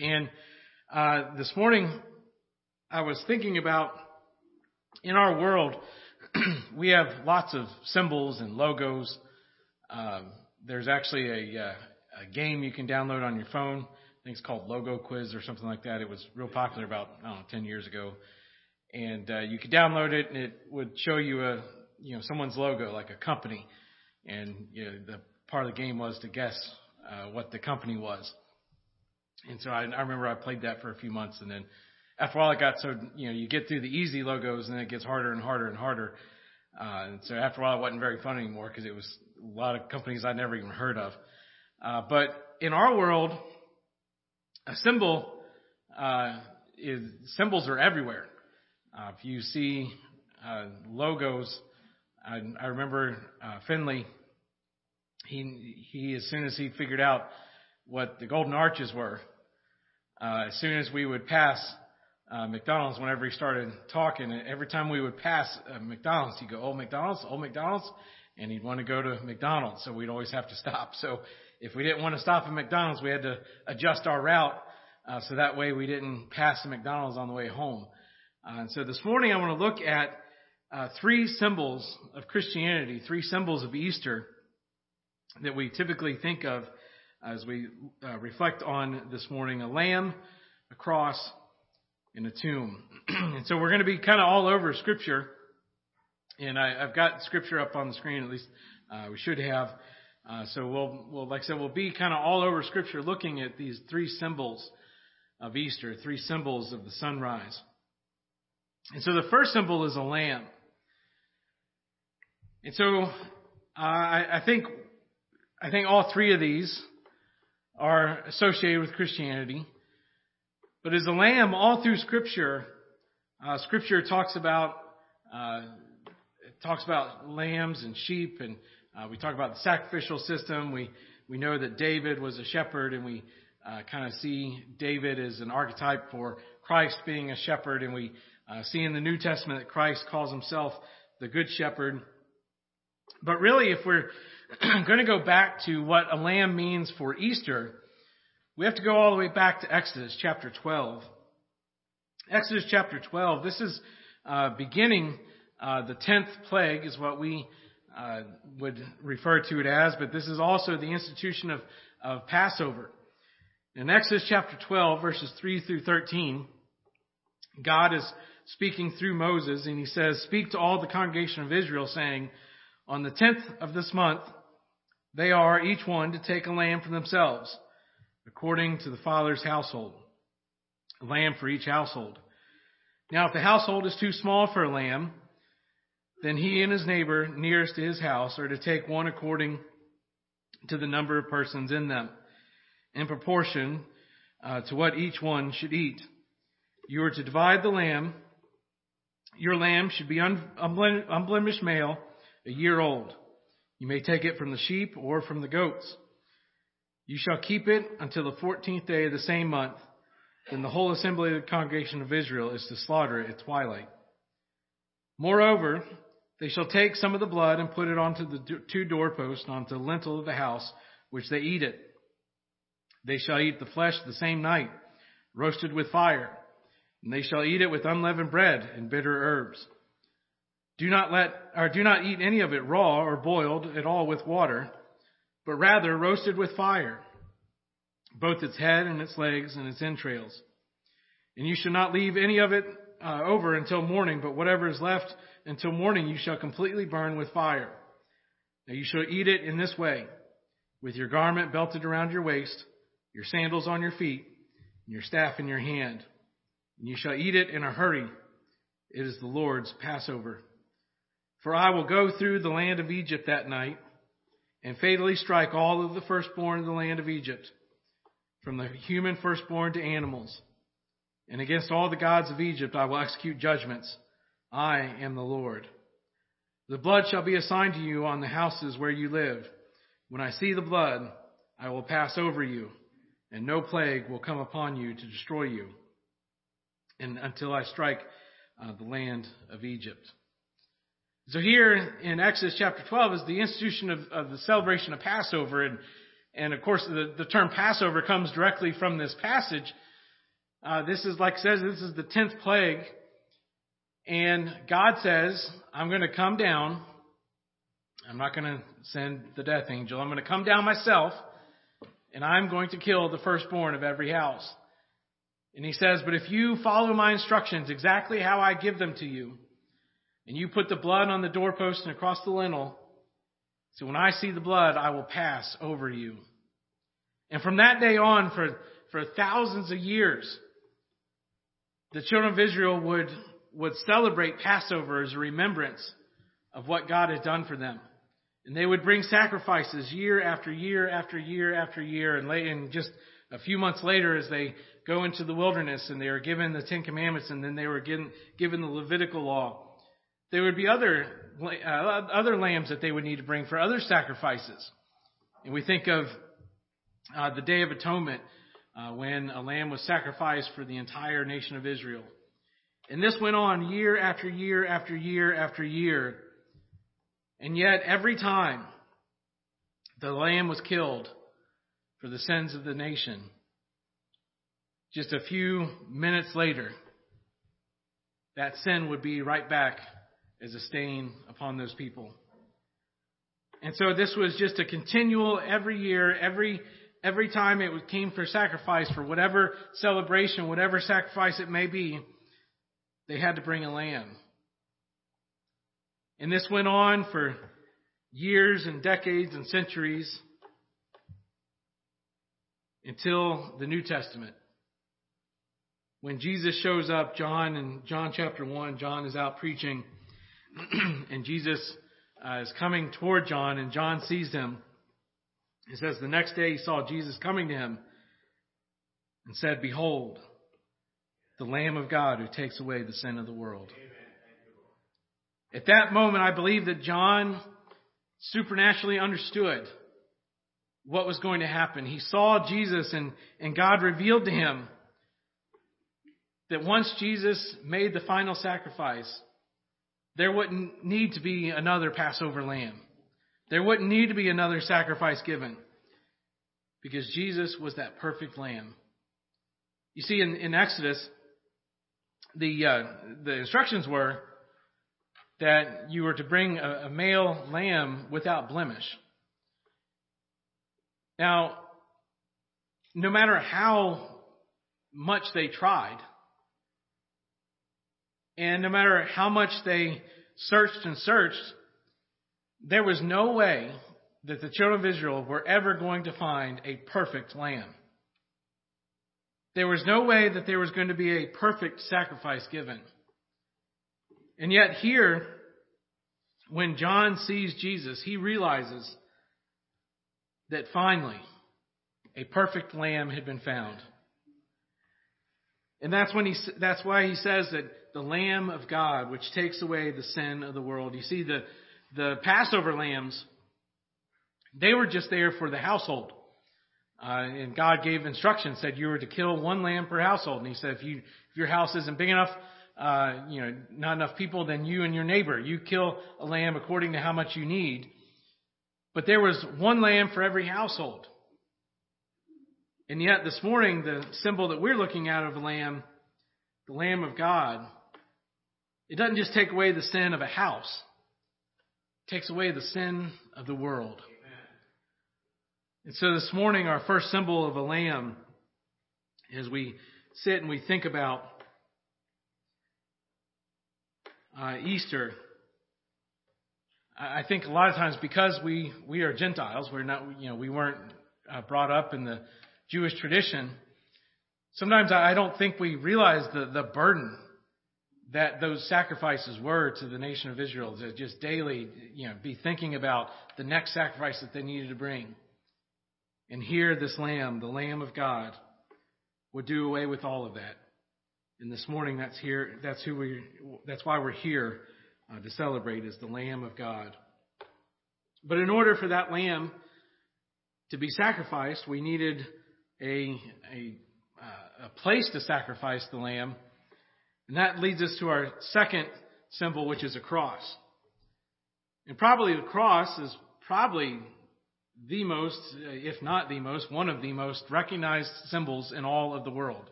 And this morning, I was thinking about, in our world, we have lots of symbols and logos. There's actually a game you can download on your phone. I think it's called Logo Quiz or something like that. It was real popular about, 10 years ago. And you could download it, and it would show you someone's logo, like a company. And the part of the game was to guess what the company was. And so I remember I played that for a few months, and then after a while it got so, you get through the easy logos, and then it gets harder and harder and harder. And so after a while it wasn't very fun anymore because it was a lot of companies I'd never even heard of. But in our world, a symbol symbols are everywhere. If you see logos, I remember Finley, he as soon as he figured out what the golden arches were, as soon as we would pass McDonald's, whenever he started talking, every time we would pass McDonald's, he'd go, "Oh, McDonald's, oh, McDonald's," and he'd want to go to McDonald's, so we'd always have to stop. So if we didn't want to stop at McDonald's, we had to adjust our route so that way we didn't pass the McDonald's on the way home. And so this morning I want to look at three symbols of Christianity, three symbols of Easter that we typically think of as we reflect on this morning: a lamb, a cross, and a tomb. And so we're going to be kind of all over Scripture. And I've got Scripture up on the screen, at least we should have. So we'll, like I said, we'll be kind of all over Scripture looking at these three symbols of Easter, three symbols of the sunrise. And so the first symbol is a lamb. And so I think all three of these are associated with Christianity. But as a lamb, all through Scripture, Scripture talks about lambs and sheep, and we talk about the sacrificial system. We know that David was a shepherd, and we kind of see David as an archetype for Christ being a shepherd, and we see in the New Testament that Christ calls himself the Good Shepherd. But really, if we're going to go back to what a lamb means for Easter, we have to go all the way back to Exodus chapter 12. Exodus chapter 12, this is beginning the 10th plague is what we would refer to it as, but this is also the institution of Passover. In Exodus chapter 12, verses 3 through 13, God is speaking through Moses, and he says, "Speak to all the congregation of Israel, saying, on the 10th of this month, they are each one to take a lamb for themselves, according to the father's household, a lamb for each household. Now, if the household is too small for a lamb, then he and his neighbor nearest to his house are to take one according to the number of persons in them, in proportion to what each one should eat. You are to divide the lamb. Your lamb should be unblemished male, a year old. You may take it from the sheep or from the goats. You shall keep it until the 14th day of the same month. Then the whole assembly of the congregation of Israel is to slaughter it at twilight. Moreover, they shall take some of the blood and put it onto the two doorposts and onto the lintel of the house, which they eat it. They shall eat the flesh the same night, roasted with fire. And they shall eat it with unleavened bread and bitter herbs. Do not eat any of it raw or boiled at all with water, but rather roasted with fire, both its head and its legs and its entrails. And you shall not leave any of it over until morning, but whatever is left until morning you shall completely burn with fire. Now you shall eat it in this way, with your garment belted around your waist, your sandals on your feet, and your staff in your hand. And you shall eat it in a hurry. It is the Lord's Passover. For I will go through the land of Egypt that night and fatally strike all of the firstborn of the land of Egypt, from the human firstborn to animals. And against all the gods of Egypt I will execute judgments. I am the Lord. The blood shall be a sign to you on the houses where you live. When I see the blood, I will pass over you, and no plague will come upon you to destroy you, and until I strike the land of Egypt." So here in Exodus chapter 12 is the institution of the celebration of Passover. And of course, the term Passover comes directly from this passage This is the 10th plague. And God says, I'm going to come down. I'm not going to send the death angel. I'm going to come down myself, and I'm going to kill the firstborn of every house. And he says, but if you follow my instructions exactly how I give them to you, and you put the blood on the doorpost and across the lintel, so when I see the blood, I will pass over you. And from that day on, for thousands of years, the children of Israel would celebrate Passover as a remembrance of what God had done for them. And they would bring sacrifices year after year after year after year. And just a few months later, as they go into the wilderness and they are given the Ten Commandments, and then they were given the Levitical law, there would be other lambs that they would need to bring for other sacrifices. And we think of the Day of Atonement, when a lamb was sacrificed for the entire nation of Israel. And this went on year after year after year after year. And yet every time the lamb was killed for the sins of the nation, just a few minutes later, that sin would be right back as a stain upon those people. And so this was just a continual, every year, every time it came for sacrifice, for whatever celebration, whatever sacrifice it may be, they had to bring a lamb. And this went on for years and decades and centuries until the New Testament. When Jesus shows up, in John chapter 1, John is out preaching, and Jesus is coming toward John, and John sees him. It says, the next day he saw Jesus coming to him and said, behold, the Lamb of God who takes away the sin of the world. Amen. At that moment, I believe that John supernaturally understood what was going to happen. He saw Jesus, and God revealed to him that once Jesus made the final sacrifice, there wouldn't need to be another Passover lamb. There wouldn't need to be another sacrifice given, because Jesus was that perfect lamb. You see, in Exodus, the instructions were that you were to bring a male lamb without blemish. Now, no matter how much they tried, and no matter how much they searched, there was no way that the children of Israel were ever going to find a perfect lamb. There was no way that there was going to be a perfect sacrifice given. And yet here, when John sees Jesus, he realizes that finally a perfect lamb had been found. And that's why he says that the Lamb of God, which takes away the sin of the world. You see, the Passover lambs, they were just there for the household. And God gave instructions, said you were to kill one lamb per household. And he said, if your house isn't big enough, not enough people, then you and your neighbor, you kill a lamb according to how much you need. But there was one lamb for every household. And yet this morning, the symbol that we're looking at of a lamb, the Lamb of God, it doesn't just take away the sin of a house. It takes away the sin of the world. And so this morning, our first symbol of a lamb, as we sit and we think about Easter, I think a lot of times, because we are Gentiles, we weren't brought up in the Jewish tradition. Sometimes I don't think we realize the burden that those sacrifices were to the nation of Israel, to just daily, be thinking about the next sacrifice that they needed to bring. And here, this Lamb, the Lamb of God, would do away with all of that. And this morning, that's why we're here to celebrate, is the Lamb of God. But in order for that lamb to be sacrificed, we needed a place to sacrifice the lamb. And that leads us to our second symbol, which is a cross. And probably the cross is probably the most, if not the most, one of the most recognized symbols in all of the world.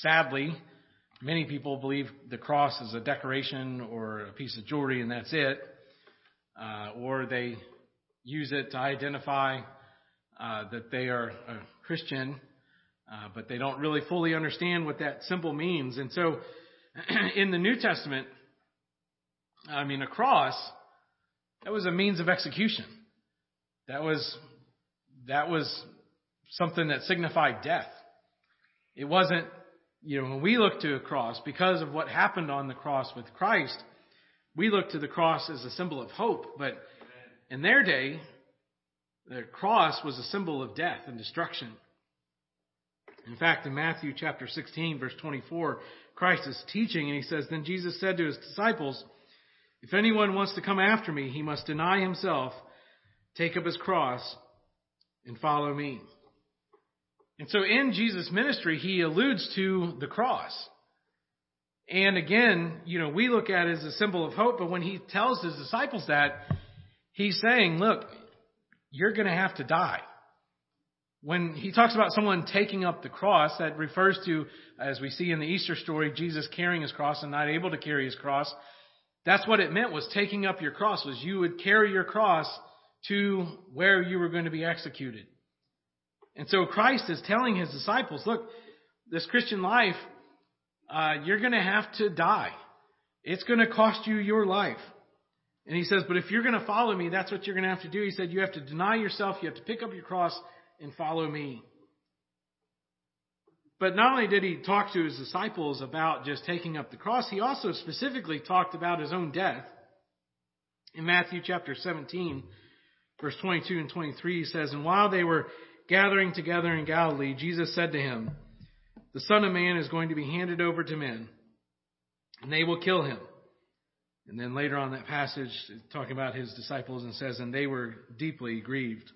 Sadly, many people believe the cross is a decoration or a piece of jewelry and that's it. Or they use it to identify that they are a Christian, but they don't really fully understand what that symbol means. And so in the New Testament, a cross, that was a means of execution. That was something that signified death. It wasn't, when we look to a cross, because of what happened on the cross with Christ, we look to the cross as a symbol of hope. But in their day, the cross was a symbol of death and destruction. In fact, in Matthew chapter 16, verse 24, Christ is teaching and he says, "Then Jesus said to his disciples, 'If anyone wants to come after me, he must deny himself, take up his cross, and follow me.'" And so in Jesus' ministry, he alludes to the cross. And again, we look at it as a symbol of hope, but when he tells his disciples that, he's saying, look, you're going to have to die. When he talks about someone taking up the cross, that refers to, as we see in the Easter story, Jesus carrying his cross and not able to carry his cross. That's what it meant, was taking up your cross, was you would carry your cross to where you were going to be executed. And so Christ is telling his disciples, look, this Christian life, you're going to have to die. It's going to cost you your life. And he says, but if you're going to follow me, that's what you're going to have to do. He said, you have to deny yourself. You have to pick up your cross and follow me. But not only did he talk to his disciples about just taking up the cross, he also specifically talked about his own death. In Matthew chapter 17, verse 22 and 23, he says, "And while they were gathering together in Galilee, Jesus said to him, 'The Son of Man is going to be handed over to men, and they will kill him.'" And then later on that passage, talking about his disciples, and says, "And they were deeply grieved."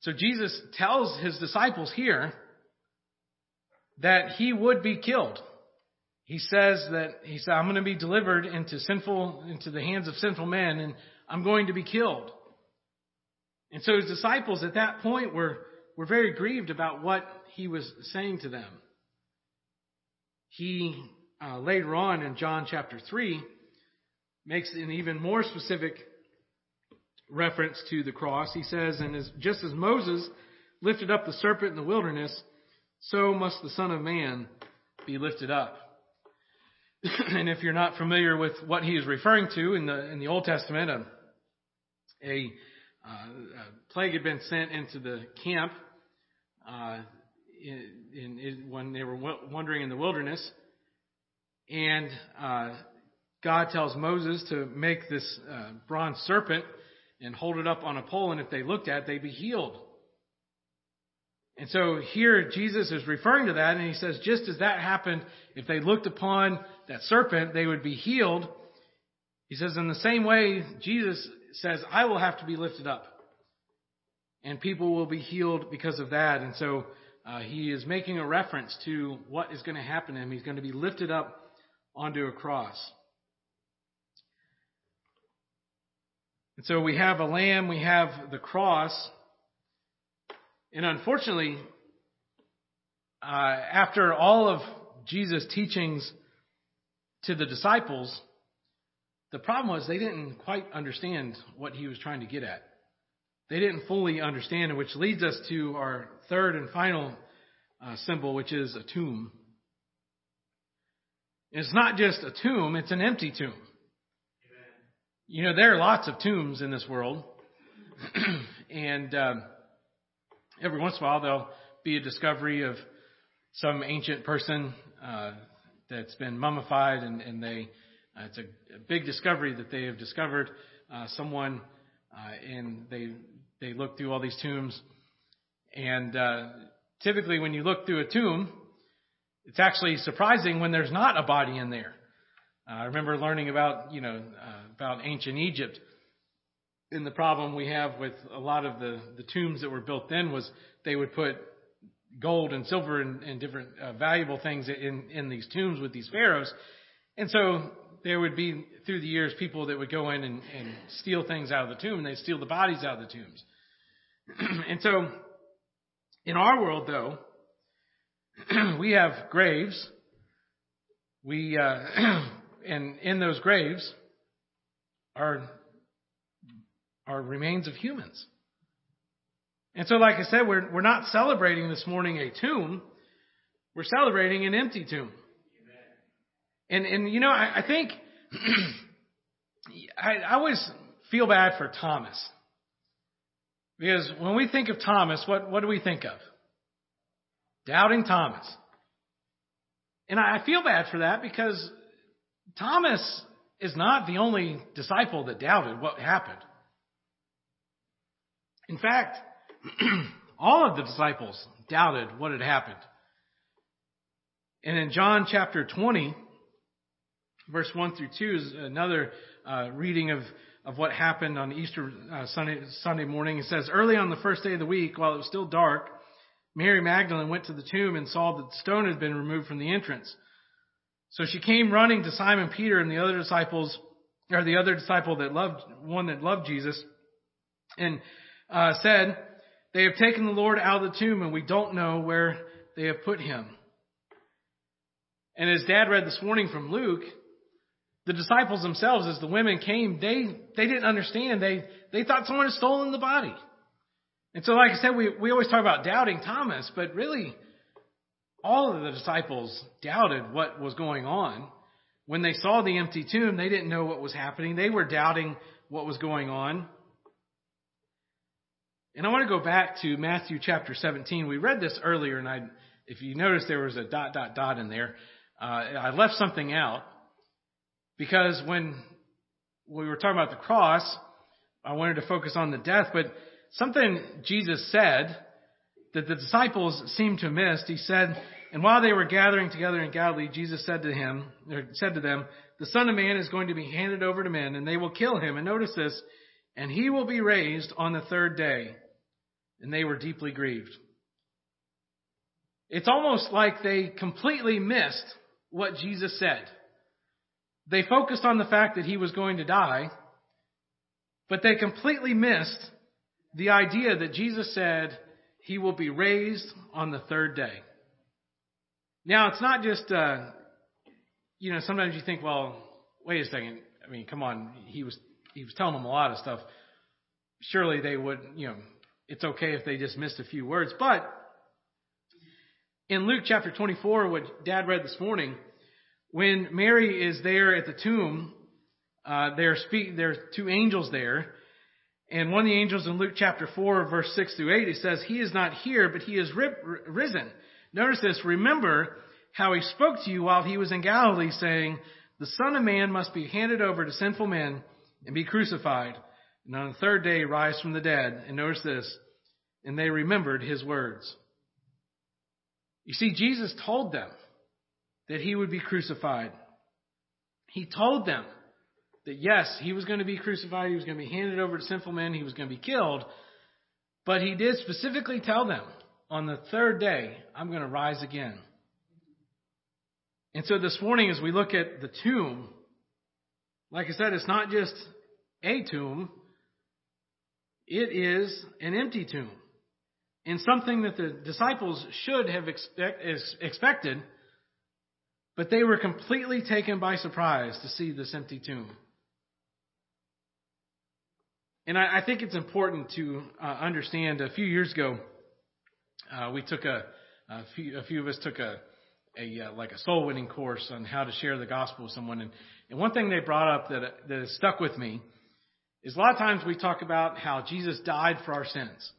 So Jesus tells his disciples here that he would be killed. He says that, "I'm going to be delivered into the hands of sinful men, and I'm going to be killed." And so his disciples at that point were very grieved about what he was saying to them. He, later on in John chapter 3, makes an even more specific reference to the cross. He says, "And just as Moses lifted up the serpent in the wilderness, so must the Son of Man be lifted up." And if you're not familiar with what he is referring to in the Old Testament, a plague had been sent into the camp when they were wandering in the wilderness, and God tells Moses to make this bronze serpent and hold it up on a pole, and if they looked at it, they'd be healed. And so here Jesus is referring to that, and he says, just as that happened, if they looked upon that serpent, they would be healed. He says, in the same way, Jesus says, I will have to be lifted up, and people will be healed because of that. And so he is making a reference to what is going to happen to him. He's going to be lifted up onto a cross. And so we have a lamb, we have the cross. And unfortunately, after all of Jesus' teachings to the disciples, the problem was they didn't quite understand what he was trying to get at. They didn't fully understand it, which leads us to our third and final symbol, which is a tomb. And it's not just a tomb, it's an empty tomb. Amen. There are lots of tombs in this world. And every once in a while there'll be a discovery of some ancient person that's been mummified, and they... it's a big discovery that they have discovered someone, and they look through all these tombs. And typically when you look through a tomb, it's actually surprising when there's not a body in there. I remember learning about ancient Egypt. And the problem we have with a lot of the tombs that were built then was they would put gold and silver and different valuable things in these tombs with these pharaohs. And so there would be, through the years, people that would go in and steal things out of the tomb, and they'd steal the bodies out of the tombs. And so, in our world, though, We have graves. We and in those graves are remains of humans. And so, like I said, we're not celebrating this morning a tomb. We're celebrating an empty tomb. Amen. And you know, I think I always feel bad for Thomas. Because when we think of Thomas, what do we think of? Doubting Thomas. And I feel bad for that because Thomas is not the only disciple that doubted what happened. In fact, all of the disciples doubted what had happened. And in John chapter 20, verse 1 through 2 is another reading of what happened on Easter Sunday morning. It says, early on the first day of the week, while it was still dark, Mary Magdalene went to the tomb and saw that the stone had been removed from the entrance. So she came running to Simon Peter and the other disciple that loved Jesus, and said, "They have taken the Lord out of the tomb, and we don't know where they have put him." And as Dad read this morning from Luke, the disciples themselves, as the women came, they didn't understand. They thought someone had stolen the body. And so, like I said, we always talk about doubting Thomas, but really, all of the disciples doubted what was going on. When they saw the empty tomb, they didn't know what was happening. They were doubting what was going on. And I want to go back to Matthew chapter 17. We read this earlier, and if you notice, there was a ... in there. I left something out because when we were talking about the cross, I wanted to focus on the death, but something Jesus said that the disciples seemed to miss. He said, and while they were gathering together in Galilee, Jesus said to them, "The Son of Man is going to be handed over to men, and they will kill him." And notice this, "and he will be raised on the third day." And they were deeply grieved. It's almost like they completely missed what Jesus said. They focused on the fact that he was going to die, but they completely missed the idea that Jesus said he will be raised on the third day. Now, it's not just, sometimes you think, well, wait a second. I mean, come on. He was telling them a lot of stuff. Surely they would, it's okay if they just missed a few words. But in Luke chapter 24, what Dad read this morning, when Mary is there at the tomb, there are two angels there. And one of the angels in Luke chapter 4, verse 6 through 8, he says, "He is not here, but he is risen. Notice this. Remember how he spoke to you while he was in Galilee, saying, 'The Son of Man must be handed over to sinful men and be crucified, and on the third day rise from the dead.'" And notice this. "And they remembered his words." You see, Jesus told them that he would be crucified. He told them that, yes, he was going to be crucified, he was going to be handed over to sinful men, he was going to be killed. But he did specifically tell them, on the third day, I'm going to rise again. And so this morning, as we look at the tomb, like I said, it's not just a tomb. It is an empty tomb. And something that the disciples should have expected, but they were completely taken by surprise to see this empty tomb. And I think it's important to understand. A few years ago, we took a few of us took a soul winning course on how to share the gospel with someone. And one thing they brought up that has stuck with me is a lot of times we talk about how Jesus died for our sins,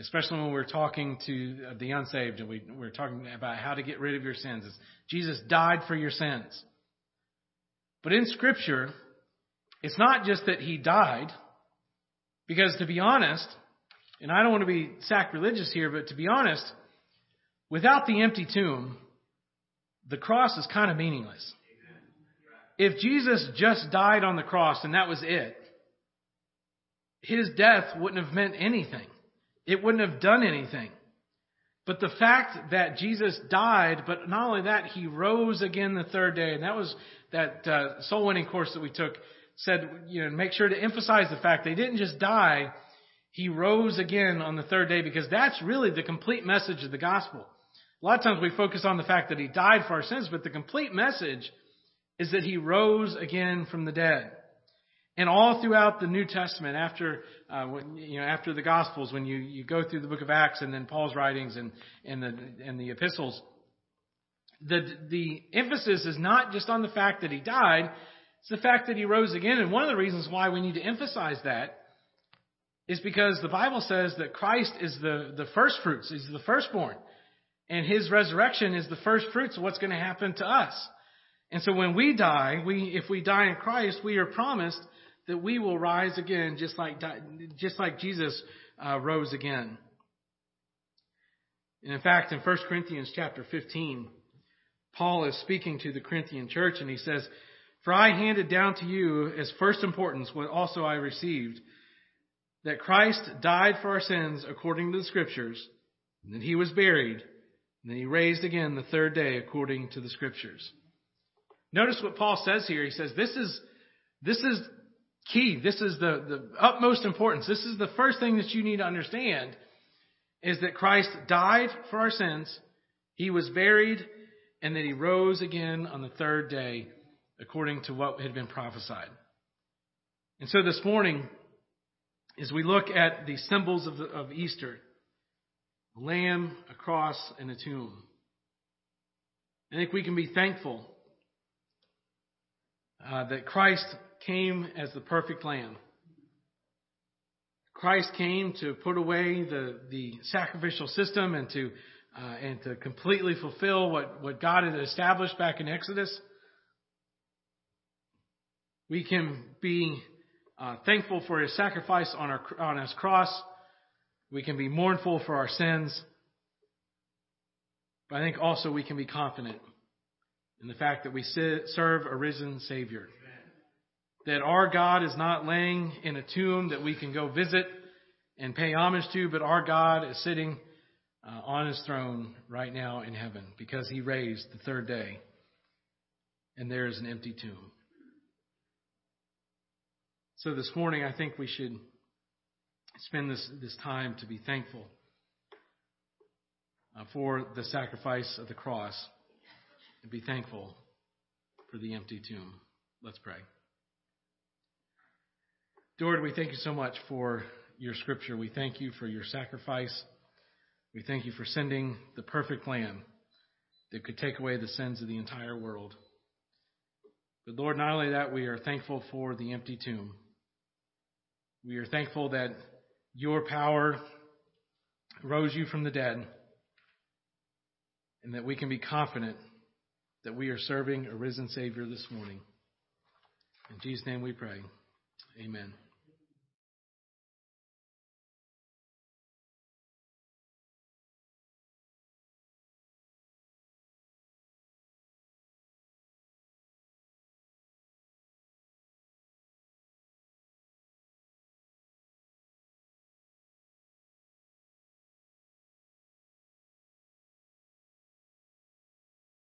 especially when we're talking to the unsaved and we're talking about how to get rid of your sins. Jesus died for your sins. But in Scripture, it's not just that he died, because to be honest, and I don't want to be sacrilegious here, but to be honest, without the empty tomb, the cross is kind of meaningless. If Jesus just died on the cross and that was it, his death wouldn't have meant anything. It wouldn't have done anything. But the fact that Jesus died, but not only that, he rose again the third day. And that was that soul winning course that we took said, make sure to emphasize the fact they didn't just die. He rose again on the third day, because that's really the complete message of the gospel. A lot of times we focus on the fact that he died for our sins, but the complete message is that he rose again from the dead. And all throughout the New Testament, after the Gospels, when you go through the book of Acts and then Paul's writings and the epistles, the emphasis is not just on the fact that he died, it's the fact that he rose again. And one of the reasons why we need to emphasize that is because the Bible says that Christ is the first fruits, he's the firstborn. And his resurrection is the first fruits of what's going to happen to us. And so when we die, if we die in Christ, we are promised that we will rise again, just like Jesus rose again. And in fact, in 1 Corinthians chapter 15, Paul is speaking to the Corinthian church, and he says, "For I handed down to you as first importance what also I received, that Christ died for our sins according to the Scriptures, and that he was buried, and then he raised again the third day according to the Scriptures." Notice what Paul says here. He says, this is key. This is the utmost importance. This is the first thing that you need to understand, is that Christ died for our sins, he was buried, and that he rose again on the third day according to what had been prophesied. And so this morning, as we look at the symbols of Easter, a lamb, a cross, and a tomb, I think we can be thankful that Christ came as the perfect lamb. Christ came to put away the sacrificial system and to completely fulfill what God had established back in Exodus. We can be thankful for his sacrifice on his cross. We can be mournful for our sins. But I think also we can be confident in the fact that we serve a risen Savior. That our God is not laying in a tomb that we can go visit and pay homage to, but our God is sitting on his throne right now in heaven, because he raised the third day and there is an empty tomb. So this morning, I think we should spend this time to be thankful for the sacrifice of the cross, and be thankful for the empty tomb. Let's pray. Lord, we thank you so much for your Scripture. We thank you for your sacrifice. We thank you for sending the perfect lamb that could take away the sins of the entire world. But Lord, not only that, we are thankful for the empty tomb. We are thankful that your power rose you from the dead, and that we can be confident that we are serving a risen Savior this morning. In Jesus' name we pray. Amen.